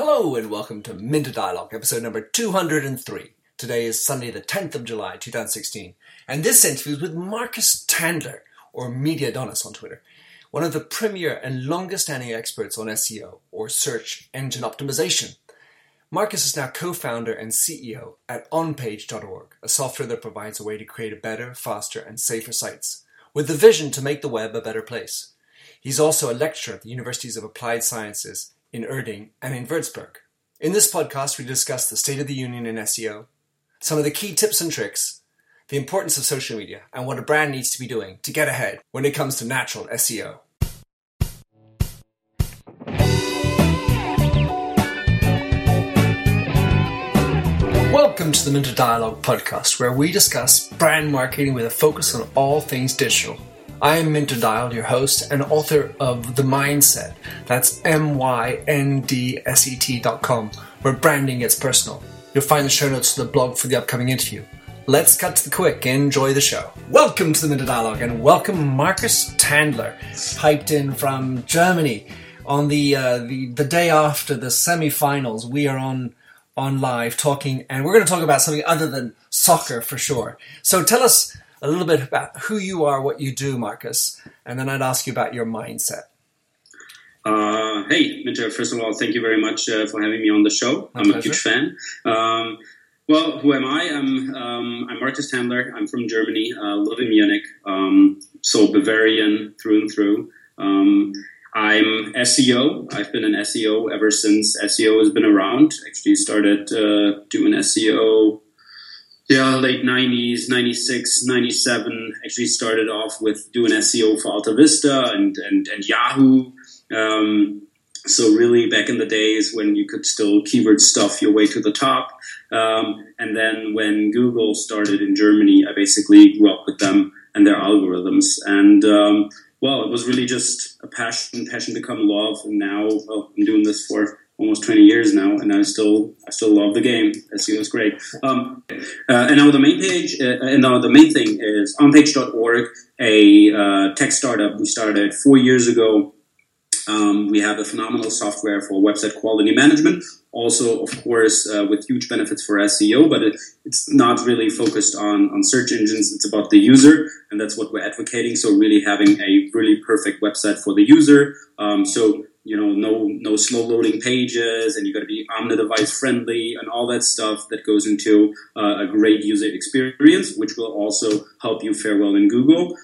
Hello and welcome to Minter Dialogue, episode number 203. Today is Sunday the 10th of July, 2016, and this interview is with Marcus Tandler, or Mediadonis on Twitter, one of the premier and longest-standing experts on SEO, or search engine optimization. Marcus is now co-founder and CEO at OnPage.org, a software that provides a way to create a better, faster, and safer sites, with the vision to make the web a better place. He's also a lecturer at the Universities of Applied Sciences in Erding and in Würzburg. In this podcast, we discuss the state of the union in SEO, some of the key tips and tricks, the importance of social media, and what a brand needs to be doing to get ahead when it comes to natural SEO. Welcome to the Minter Dialogue podcast, where we discuss brand marketing with a focus on all things digital. I am Minter Dial, your host and author of The Mindset. That's myndset.com, where branding gets personal. You'll find the show notes to the blog for the upcoming interview. Let's cut to the quick and enjoy the show. Welcome to the Minter Dialogue and welcome Marcus Tandler, piped in from Germany on the day after the semi-finals. We are on live talking, and we're going to talk about something other than soccer for sure. So tell us a little bit about who you are, what you do, Marcus, and then I'd ask you about your mindset. Hey, Minter, first of all, thank you very much for having me on the show. My pleasure. A huge fan. Well, who am I? I'm Marcus Tandler. I'm from Germany. I live in Munich, so Bavarian through and through. I'm SEO. I've been an SEO ever since SEO has been around. Actually started doing SEO late 90s, 96, 97, actually started off with doing SEO for AltaVista and Yahoo. So really back in the days when you could still keyword stuff your way to the top. And then when Google started in Germany, I basically grew up with them and their algorithms. And it was really just a passion become love. And now I'm doing this for almost 20 years now, and I still love the game. SEO is great. And now the main page, and now the main thing is onpage.org, a tech startup we started 4 years ago. We have a phenomenal software for website quality management, also, of course, with huge benefits for SEO, but it's not really focused on search engines. It's about the user, and that's what we're advocating. So really having a really perfect website for the user. No slow loading pages, and you got to be omni-device friendly and all that stuff that goes into a great user experience, which will also help you fare well in Google.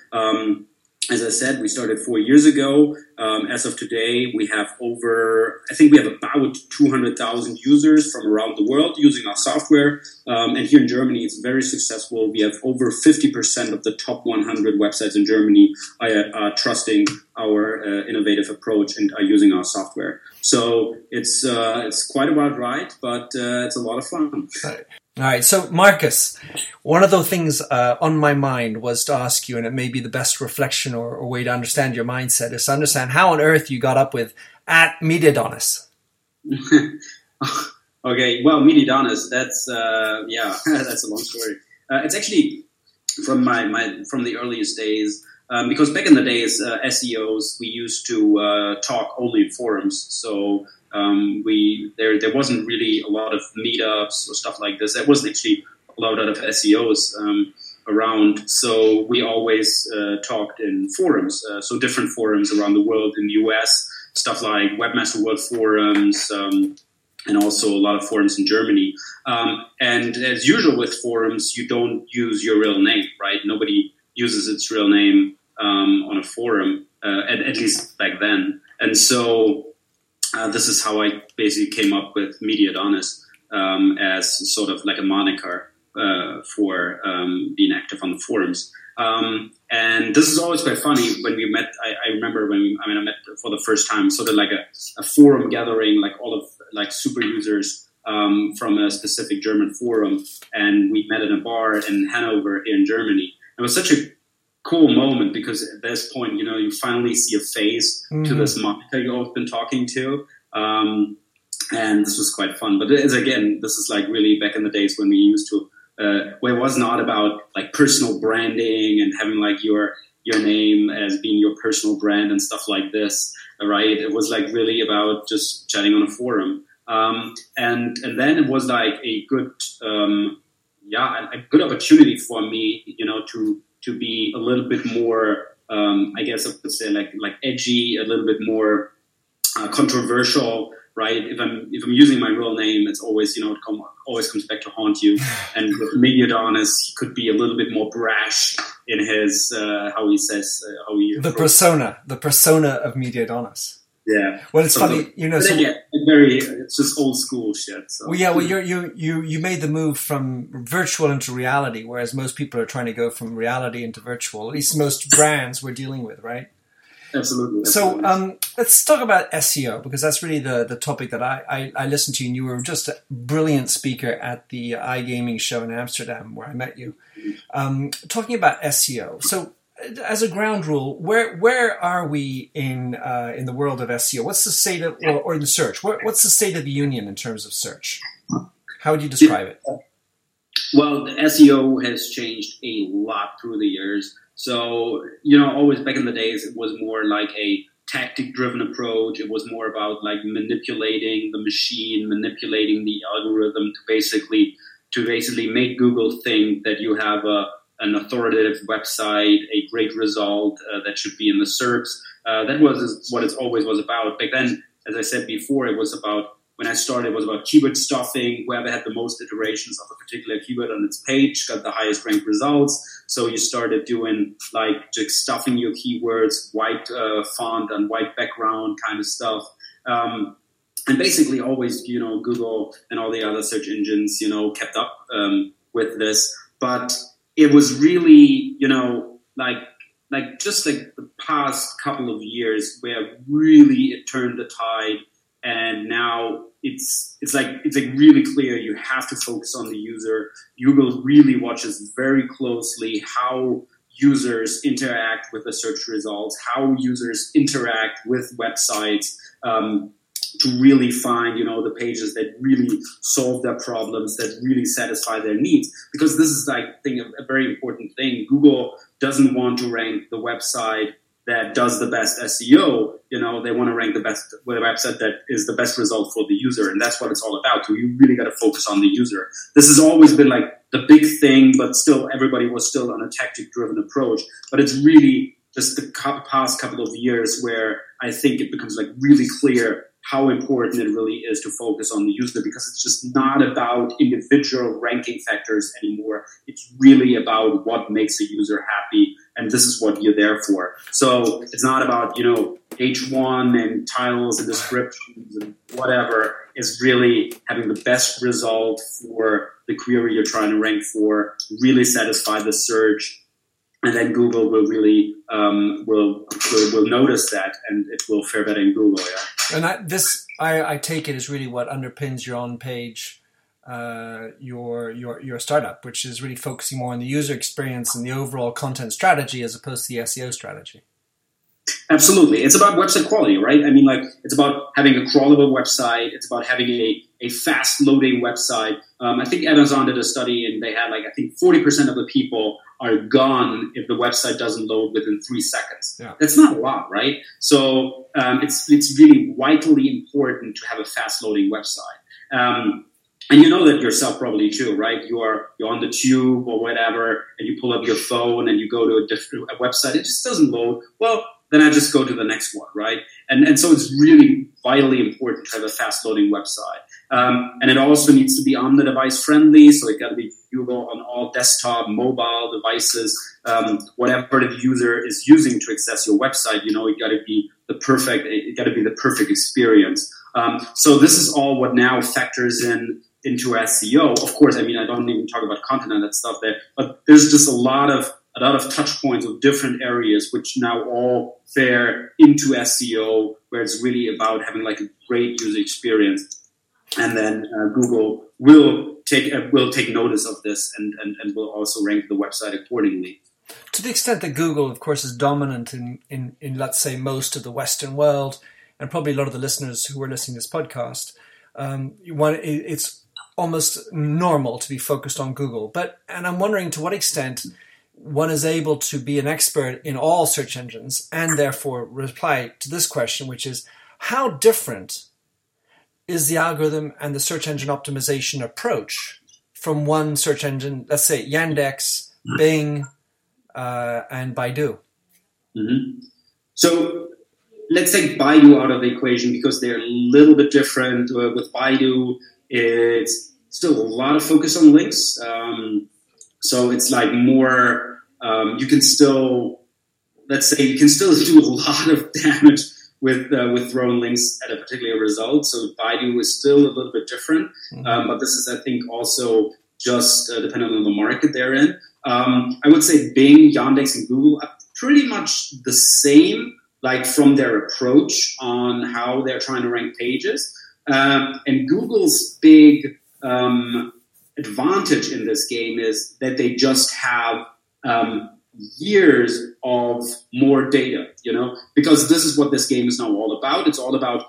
As I said, we started 4 years ago. As of today, we have about 200,000 users from around the world using our software. And here in Germany, it's very successful. We have over 50% of the top 100 websites in Germany are trusting our innovative approach and are using our software. So it's quite a wild ride, but it's a lot of fun. All right, so Marcus, one of the things on my mind was to ask you, and it may be the best reflection or way to understand your mindset, is to understand how on earth you got up with @Mediadonis. Okay, well, Mediadonis, that's a long story. It's actually from from the earliest days. Because back in the days, SEOs, we used to talk only in forums. So there wasn't really a lot of meetups or stuff like this. There wasn't actually a lot of SEOs around. So we always talked in forums, so different forums around the world in the US, stuff like Webmaster World forums, and also a lot of forums in Germany. And as usual with forums, you don't use your real name, right? Nobody uses its real name on a forum, at least back then. And so this is how I basically came up with Mediadonis as sort of like a moniker for being active on the forums. And this is always quite funny. When we met, I remember I met for the first time, sort of like a forum gathering, like all of like super users from a specific German forum. And we met in a bar in Hanover here in Germany. It was such a cool moment because at this point, you finally see a face to this moniker you've always been talking to. And this was quite fun. But this is like really back in the days when we used to, where it was not about like personal branding and having like your name as being your personal brand and stuff like this, right? It was like really about just chatting on a forum. And then it was like a good, a good opportunity for me, you know, to be a little bit more, I guess I would say like edgy, a little bit more controversial, right? If I'm using my real name, it's always, you know, always comes back to haunt you. And with Mediadonis, he could be a little bit more brash in his, how he says, how he approaches. The persona of Mediadonis. Yeah. Well, it's so funny, you know. So yeah, it's just old school shit. So. Well, yeah. Well, you made the move from virtual into reality, whereas most people are trying to go from reality into virtual. At least most brands we're dealing with, right? Absolutely. So let's talk about SEO, because that's really the topic that I listened to, and you were just a brilliant speaker at the iGaming show in Amsterdam where I met you, talking about SEO. So as a ground rule, where are we in the world of SEO? What's the state of, or in search? What's the state of the union in terms of search? How would you describe it? Well, the SEO has changed a lot through the years. So, you know, always back in the days, it was more like a tactic-driven approach. It was more about like manipulating the machine, manipulating the algorithm to basically make Google think that you have an authoritative website, a great result that should be in the SERPs. That was what it always was about. Back then, as I said before, it was about, when I started, it was about keyword stuffing. Whoever had the most iterations of a particular keyword on its page got the highest ranked results. So you started doing like just stuffing your keywords, white font and white background kind of stuff. And basically always, you know, Google and all the other search engines, you know, kept up with this. But it was really, you know, like just like the past couple of years where really it turned the tide. And now it's like really clear you have to focus on the user. Google really watches very closely how users interact with the search results, how users interact with websites, to really find, you know, the pages that really solve their problems, that really satisfy their needs. Because this is, I think, a very important thing. Google doesn't want to rank the website that does the best SEO. You know, they want to rank the best with a website that is the best result for the user. And that's what it's all about. So you really got to focus on the user. This has always been like the big thing, but still everybody was still on a tactic driven approach. But it's really just the past couple of years where I think it becomes like really clear how important it really is to focus on the user, because it's just not about individual ranking factors anymore. It's really about what makes the user happy, and this is what you're there for. So it's not about, you know, H1 and titles and descriptions and whatever. It's really having the best result for the query you're trying to rank for, really satisfy the search, and then Google will really will notice that, and it will fare better in Google. Yeah. And I take it is really what underpins your own page, your startup, which is really focusing more on the user experience and the overall content strategy as opposed to the SEO strategy. Absolutely, it's about website quality, right? I mean, like it's about having a crawlable website. It's about having a fast loading website. I think Amazon did a study, and they had like I think 40% of the people are gone if the website doesn't load within 3 seconds. Yeah. That's not a lot, right? So it's really vitally important to have a fast loading website. And you know that yourself probably too, right? You're on the tube or whatever, and you pull up your phone and you go to a website. It just doesn't load. Well, then I just go to the next one, right? And so it's really vitally important to have a fast loading website. And it also needs to be omni-device friendly, so it got to be Google on all desktop, mobile devices, whatever the user is using to access your website. You know, it got to be the perfect experience. So this is all what now factors into SEO. Of course, I mean, I don't even talk about content and that stuff there, but there's just a lot of touch points of different areas, which now all fare into SEO, where it's really about having like a great user experience. And then Google will take notice of this and will also rank the website accordingly. To the extent that Google, of course, is dominant in let's say most of the Western world, and probably a lot of the listeners who are listening to this podcast, it's almost normal to be focused on Google. And I'm wondering to what extent one is able to be an expert in all search engines and therefore reply to this question, which is how different is the algorithm and the search engine optimization approach from one search engine, let's say Yandex, Bing, and Baidu? Mm-hmm. So let's take Baidu out of the equation because they're a little bit different. With Baidu, it's still a lot of focus on links. So it's like more, you can still, let's say you can still do a lot of damage with thrown links at a particular result. So Baidu is still a little bit different. But this is, I think, also just dependent on the market they're in. I would say Bing, Yandex, and Google are pretty much the same, like from their approach on how they're trying to rank pages. And Google's big advantage in this game is that they just have years of more data, you know, because this is what this game is now all about. It's all about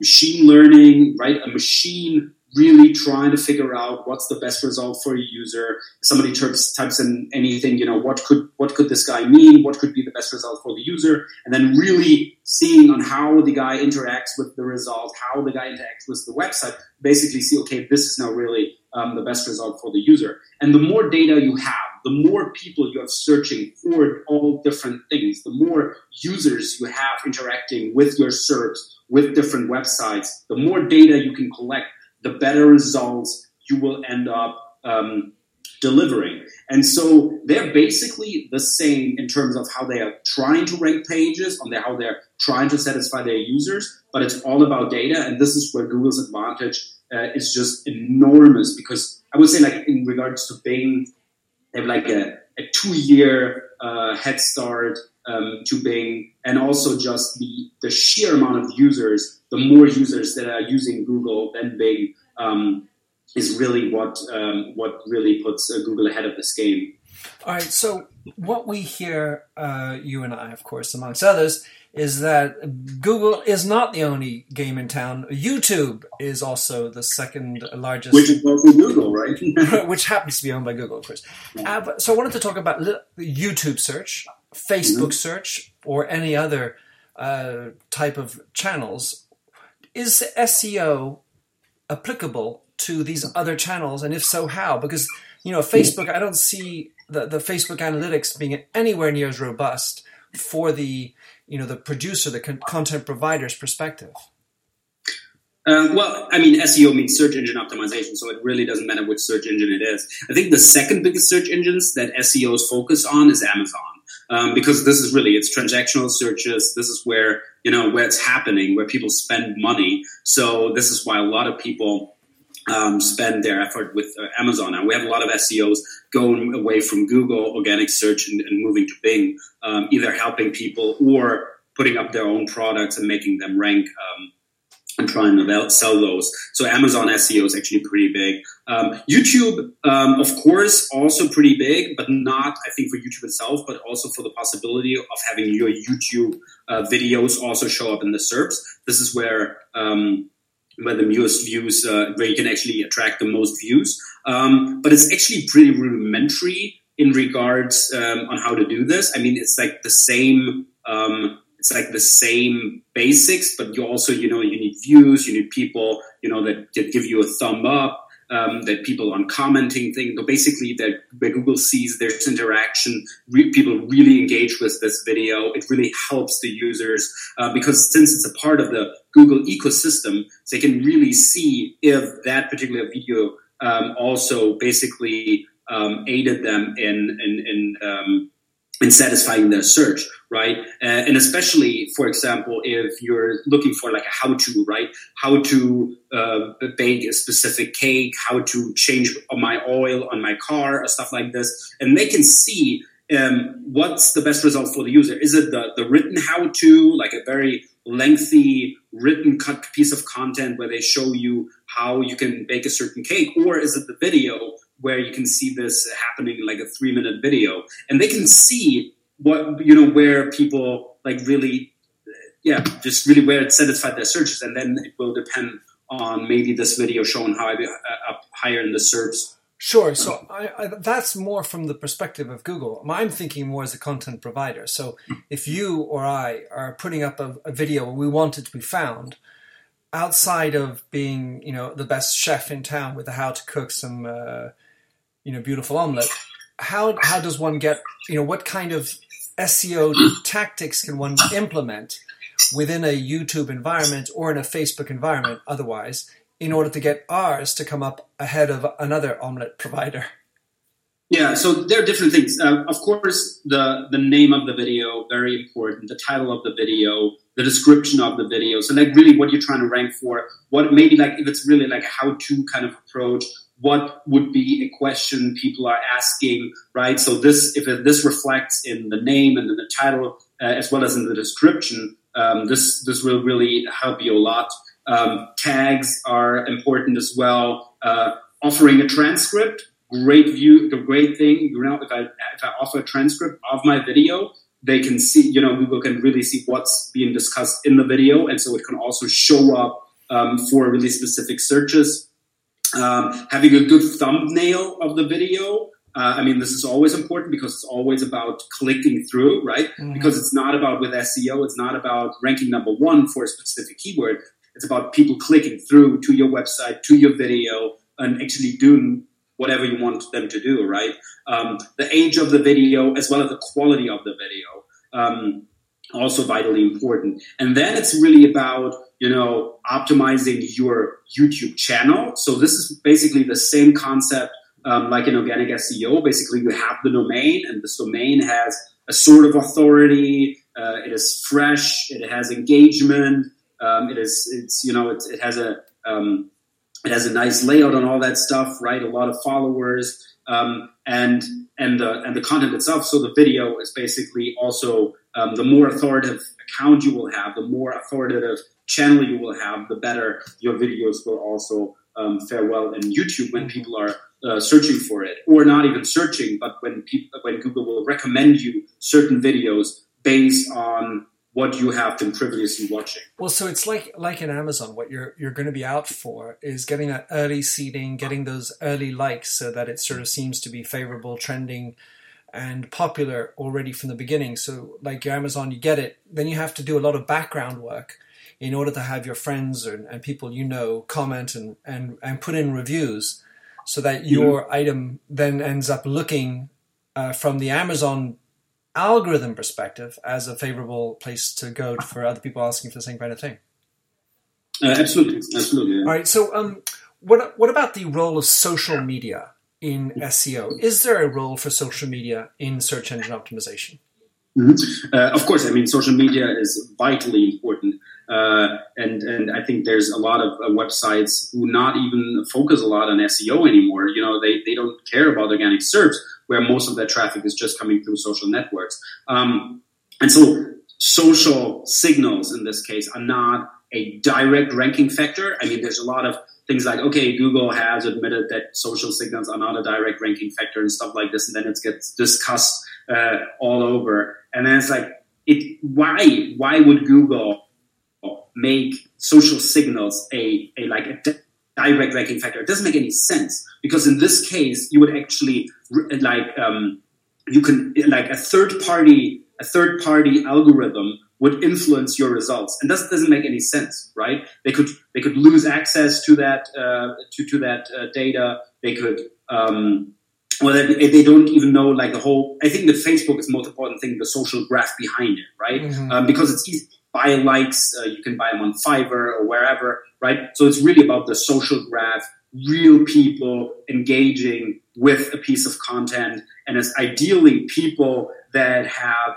machine learning, right? A machine really trying to figure out what's the best result for a user. Somebody types in anything, you know, what could this guy mean? What could be the best result for the user? And then really seeing on how the guy interacts with the result, how the guy interacts with the website, basically see, okay, this is now really the best result for the user. And the more data you have, the more people you have searching for all different things, the more users you have interacting with your SERPs, with different websites, the more data you can collect, the better results you will end up delivering. And so they're basically the same in terms of how they are trying to rank pages, on how they're trying to satisfy their users, but it's all about data. And this is where Google's advantage is just enormous, because I would say, like, in regards to Bing, they have like a 2-year head start to Bing, and also just the sheer amount of users, the more users that are using Google than Bing is really what really puts Google ahead of this game. All right, so what we hear, you and I, of course, amongst others, is that Google is not the only game in town. YouTube is also the second largest. Which is owned by Google, right? Which happens to be owned by Google, of course. So I wanted to talk about YouTube search, Facebook search, or any other type of channels. Is SEO applicable to these other channels? And if so, how? Because, you know, Facebook, I don't see the Facebook analytics being anywhere near as robust for the, you know, the producer, the content provider's perspective. Well, I mean, SEO means search engine optimization, so it really doesn't matter which search engine it is. I think the second biggest search engines that SEOs focus on is Amazon, because this is really, it's transactional searches. This is where, you know, where it's happening, where people spend money. So this is why a lot of people spend their effort with Amazon. Now, we have a lot of SEOs going away from Google, organic search, and moving to Bing, either helping people or putting up their own products and making them rank and trying to sell those. So Amazon SEO is actually pretty big. YouTube, of course, also pretty big, but not, I think, for YouTube itself, but also for the possibility of having your YouTube videos also show up in the SERPs. This is where the most views, where you can actually attract the most views. But it's actually pretty rudimentary in regards on how to do this. I mean, it's like the same, basics, but you also, you know, you need views, you need people, you know, that give you a thumb up, that people on commenting things. So basically, that where Google sees there's interaction, people really engage with this video. It really helps the users because since it's a part of the Google ecosystem, they can really see if that particular video also basically aided them in satisfying their search, right? And especially, for example, if you're looking for like a how-to, right? How to bake a specific cake, how to change my oil on my car or stuff like this. And they can see what's the best result for the user. Is it the written how-to, like a very lengthy written cut piece of content where they show you how you can bake a certain cake, or is it the video where you can see this happening in like a 3-minute video? And they can see what, you know, where people like really, yeah, just really where it satisfied their searches. And then it will depend on maybe this video showing how I be up higher in the SERPs. Sure. So that's more from the perspective of Google. I'm thinking more as a content provider. So if you or I are putting up a video and we want it to be found, outside of being, you know, the best chef in town with how to cook some, you know, beautiful omelet, how does one get, you know, what kind of SEO tactics can one implement within a YouTube environment or in a Facebook environment otherwise in order to get ours to come up ahead of another omelet provider? Yeah, so there are different things. Of course, the name of the video, very important, the title of the video, the description of the video. So like really what you're trying to rank for, what maybe like if it's really like a how-to kind of approach, what would be a question people are asking, right? So this, if it, this reflects in the name and in the title as well as in the description, this will really help you a lot. Tags are important as well. Offering a transcript, great thing. You know, if I offer a transcript of my video, they can see, you know, Google can really see what's being discussed in the video, and so it can also show up for really specific searches. Having a good thumbnail of the video. I mean, this is always important because it's always about clicking through, right? Mm-hmm. Because it's not about with SEO, it's not about ranking number one for a specific keyword. It's about people clicking through to your website, to your video, and actually doing whatever you want them to do, right? The age of the video as well as the quality of the video, also vitally important. And then it's really about, you know, optimizing your YouTube channel. So this is basically the same concept like in organic SEO. Basically, you have the domain, and this domain has a sort of authority. It is fresh. It has engagement. It has a nice layout and all that stuff, right? A lot of followers, and the content itself. So the video is basically also the more authoritative account you will have, the more authoritative channel you will have, the better your videos will also fare well in YouTube when people are searching for it, or not even searching, but when Google will recommend you certain videos based on what you have been previously watching. Well, so it's like in Amazon, what you're going to be out for is getting that early seeding, getting those early likes so that it sort of seems to be favorable, trending, and popular already from the beginning. So like your Amazon, you get it. Then you have to do a lot of background work in order to have your friends and people you know comment and put in reviews so that your item then ends up looking from the Amazon algorithm perspective as a favorable place to go for other people asking for the same kind of thing. Absolutely. Yeah. All right. So, what about the role of social media in SEO? Is there a role for social media in search engine optimization? Mm-hmm. Of course. I mean, social media is vitally important, and I think there's a lot of websites who not even focus a lot on SEO anymore. You know, they don't care about organic search, where most of that traffic is just coming through social networks. And so social signals in this case are not a direct ranking factor. I mean, there's a lot of things like, okay, Google has admitted that social signals are not a direct ranking factor and stuff like this, and then it gets discussed all over. And then it's like, why would Google make social signals a direct ranking factor? It doesn't make any sense, because in this case, you would actually a third party algorithm would influence your results, and that doesn't make any sense, right? They could lose access to that data. They could they don't even know like the whole. I think that Facebook is the most important thing, the social graph behind it, right? Mm-hmm. Because it's easy. Buy likes, you can buy them on Fiverr or wherever, right? So it's really about the social graph, real people engaging with a piece of content, and it's ideally people that have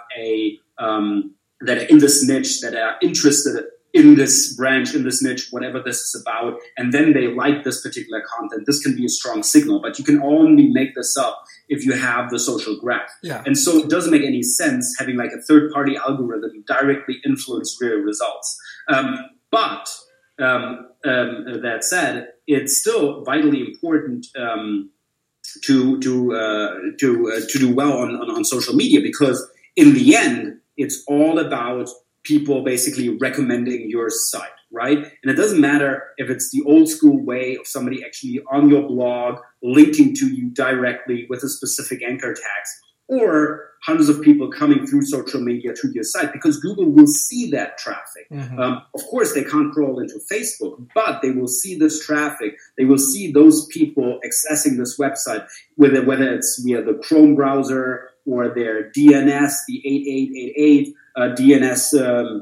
that are in this niche, that are interested in this branch, in this niche, whatever this is about, and then they like this particular content. This can be a strong signal, but you can only make this up if you have the social graph. Yeah. And so it doesn't make any sense having like a third-party algorithm directly influence real results. That said, it's still vitally important to do well on social media, because in the end, it's all about people basically recommending your site, right? And it doesn't matter if it's the old school way of somebody actually on your blog linking to you directly with a specific anchor text, or hundreds of people coming through social media to your site, because Google will see that traffic. Mm-hmm. Of course, they can't crawl into Facebook, but they will see this traffic. They will see those people accessing this website, whether it's via the Chrome browser or their DNS, the 8888 DNS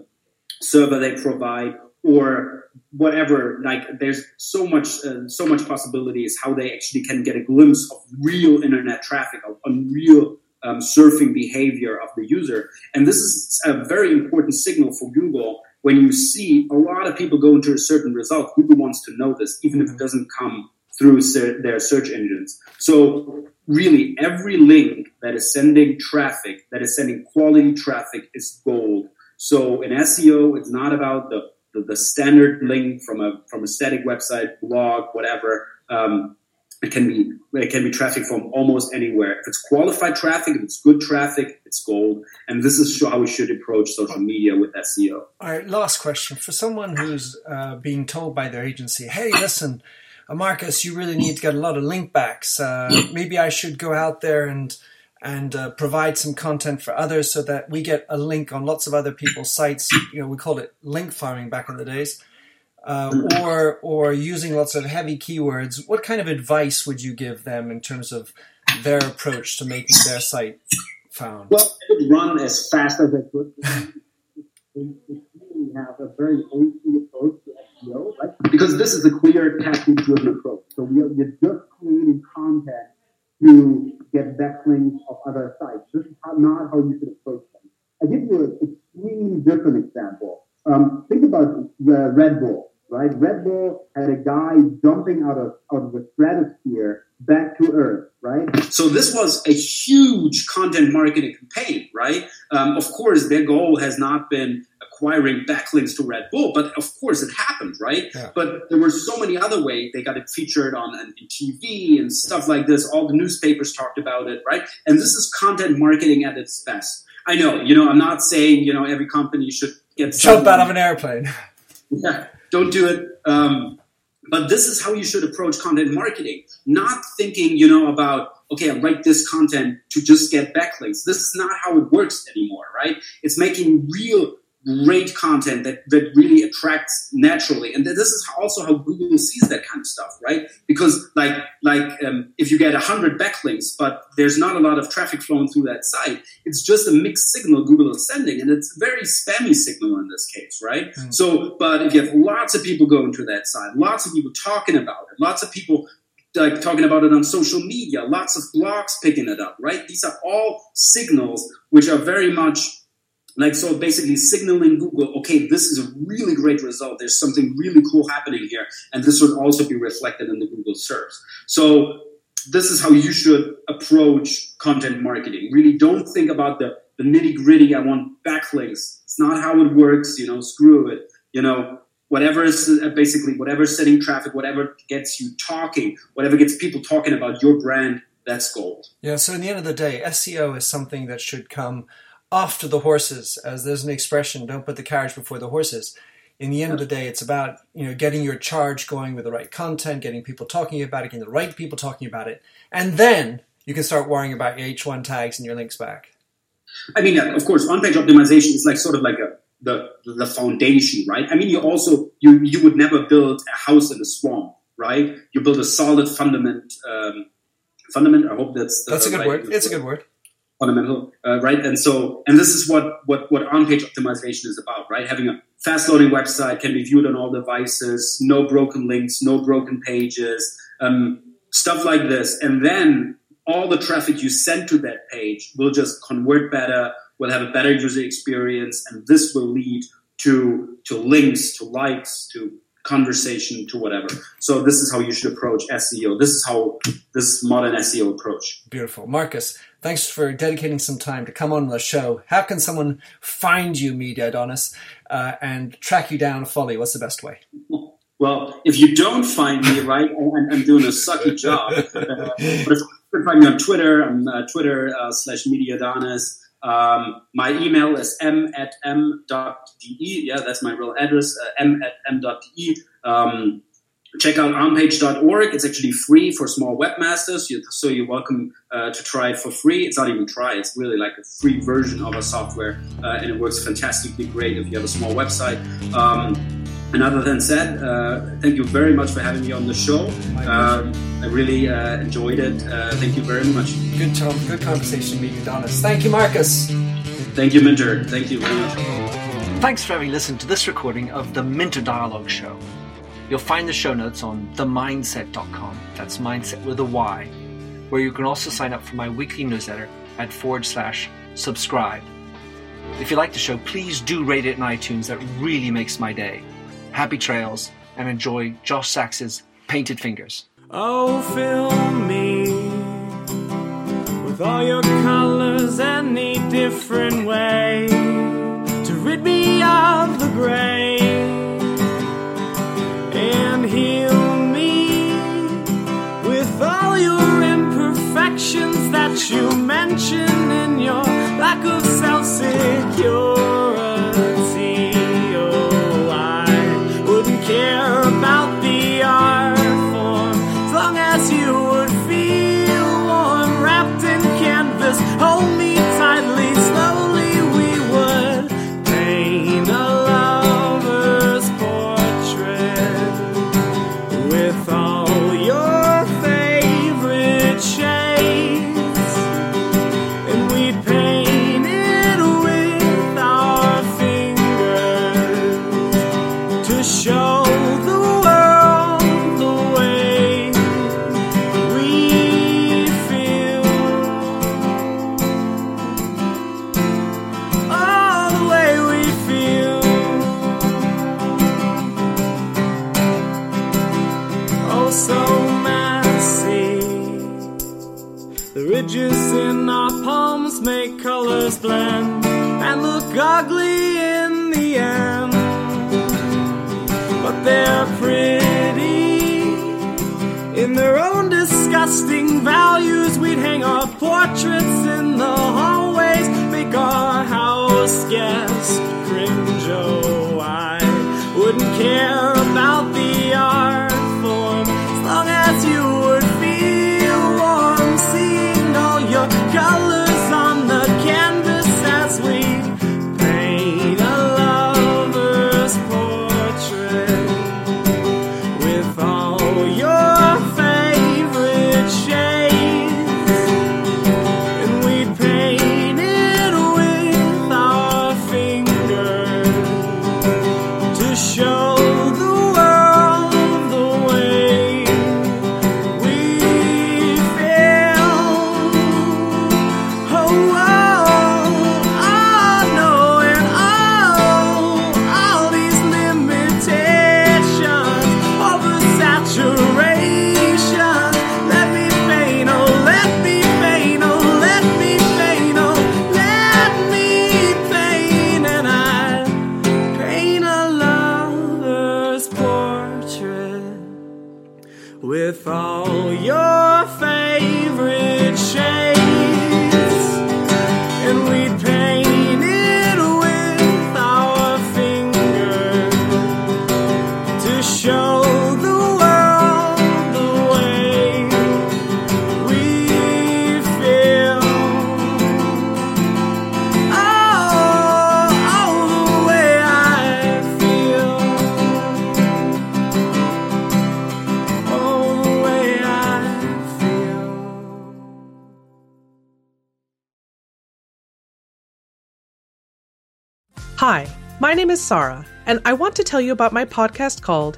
server they provide, or whatever. Like, there's so much possibilities how they actually can get a glimpse of real internet traffic, of unreal surfing behavior of the user. And this is a very important signal for Google. When you see a lot of people go into a certain result, Google wants to know this, even if it doesn't come through their search engines. So really, every link that is sending traffic, that is sending quality traffic, is gold. So in SEO, it's not about the standard link from a static website, blog, whatever. It can be traffic from almost anywhere. If it's qualified traffic, if it's good traffic, it's gold. And this is how we should approach social media with SEO. All right, last question. For someone who's being told by their agency, hey, listen, Marcus, you really need to get a lot of link backs. Maybe I should go out there and provide some content for others so that we get a link on lots of other people's sites. You know, we called it link farming back in the days. Or using lots of heavy keywords, what kind of advice would you give them in terms of their approach to making their site found? Well, I would run as fast as I could. We have a very open approach to SEO, right? Because this is a clear tactic-driven approach. So we're just creating content to get backlinks of other sites. This is not how you should approach them. I give you an extremely different example. Think about Red Bull. Right, Red Bull had a guy jumping out of the stratosphere back to Earth, right? So this was a huge content marketing campaign, right? Of course, their goal has not been acquiring backlinks to Red Bull, but of course it happened, right? Yeah. But there were so many other ways. They got it featured on TV and stuff like this. All the newspapers talked about it, right? And this is content marketing at its best. I know, I'm not saying, every company should get... Jump out of an airplane. Yeah. Don't do it. But this is how you should approach content marketing. Not thinking, about, okay, I write this content to just get backlinks. This is not how it works anymore, right? It's making real great content that really attracts naturally. And this is also how Google sees that kind of stuff, right? Because like if you get 100 backlinks, but there's not a lot of traffic flowing through that site, it's just a mixed signal Google is sending. And it's a very spammy signal in this case, right? Mm-hmm. So, but if you have lots of people going to that site, lots of people talking about it, lots of people like talking about it on social media, lots of blogs picking it up, right? These are all signals which are very much... so basically signaling Google, okay, this is a really great result. There's something really cool happening here. And this would also be reflected in the Google search. So this is how you should approach content marketing. Really don't think about the nitty-gritty, I want backlinks. It's not how it works, screw it. Whatever is basically whatever setting traffic, whatever gets you talking, whatever gets people talking about your brand, that's gold. Yeah, so in the end of the day, SEO is something that should come after the horses, as there's an expression, don't put the carriage before the horses. In the end of the day, it's about, getting your charge going with the right content, getting people talking about it, getting the right people talking about it. And then you can start worrying about your H1 tags and your links back. I mean, of course, on-page optimization is the foundation, right? I mean, you would never build a house in a swamp, right? You build a solid fundament. I hope that's a good word. It's a good word. Fundamental, right? And this is what on-page optimization is about, right? Having a fast-loading website, can be viewed on all devices, no broken links, no broken pages, stuff like this. And then all the traffic you send to that page will just convert better, will have a better user experience, and this will lead to links, to likes, to conversation, to whatever. So this is how you should approach SEO. This is how this modern SEO approach. Beautiful. Marcus, thanks for dedicating some time to come on the show. How can someone find you, Mediadonis, and track you down, follow you? What's the best way? Well, if you don't find me, right, I'm doing a sucky job. But if you can find me on Twitter, I'm Twitter/Mediadonis. My email is m@m.de. Yeah, that's my real address, m@m.de. Check out OnPage.org. It's actually free for small webmasters, so you're welcome to try it for free. It's not even try. It's really like a free version of our software, and it works fantastically great if you have a small website. And other than said, thank you very much for having me on the show. I really enjoyed it. Thank you very much. Good, Tom. Good conversation, Mediadonis. Thank you, Marcus. Thank you, Minter. Thank you very much. Thanks for having listened to this recording of the Minter Dialogue Show. You'll find the show notes on themindset.com. That's mindset with a Y, where you can also sign up for my weekly newsletter at /subscribe. If you like the show, please do rate it in iTunes. That really makes my day. Happy trails, and enjoy Josh Sachs's Painted Fingers. Oh, fill me with all your colors, any different way to rid me of the gray, and heal me with all your imperfections that you mention in your lack of self-security. Oh, I wouldn't care about the art form as long as you would feel warm, wrapped in canvas. Hold me tightly, slowly we would paint a lover's portrait with all your favorite shades, and we'd paint it with our fingers to show the world the way we feel. Oh, the way we feel. Oh, so messy. The ridges in our palms make colors blend and look ugly in the end, but they're pretty in their own disgusting values. We'd hang our portraits in the hallways, make our house guests cringe. Oh, I wouldn't care about the art form as long as you would feel warm, seeing all your colors on the canvas as we paint a lover's portrait with all your favorite shades, and we paint it with our fingers to show the world the way we feel. Oh, I know, and all these limitations, oversaturation. Let me paint, oh, let me paint, oh, let me paint, oh, let me paint, and I paint a lover's portrait with all your favorite shades, and we paint it with our fingers to show the world the way we feel. Oh, the way I feel. Oh, the way I feel. Hi, my name is Sarah, and I want to tell you about my podcast called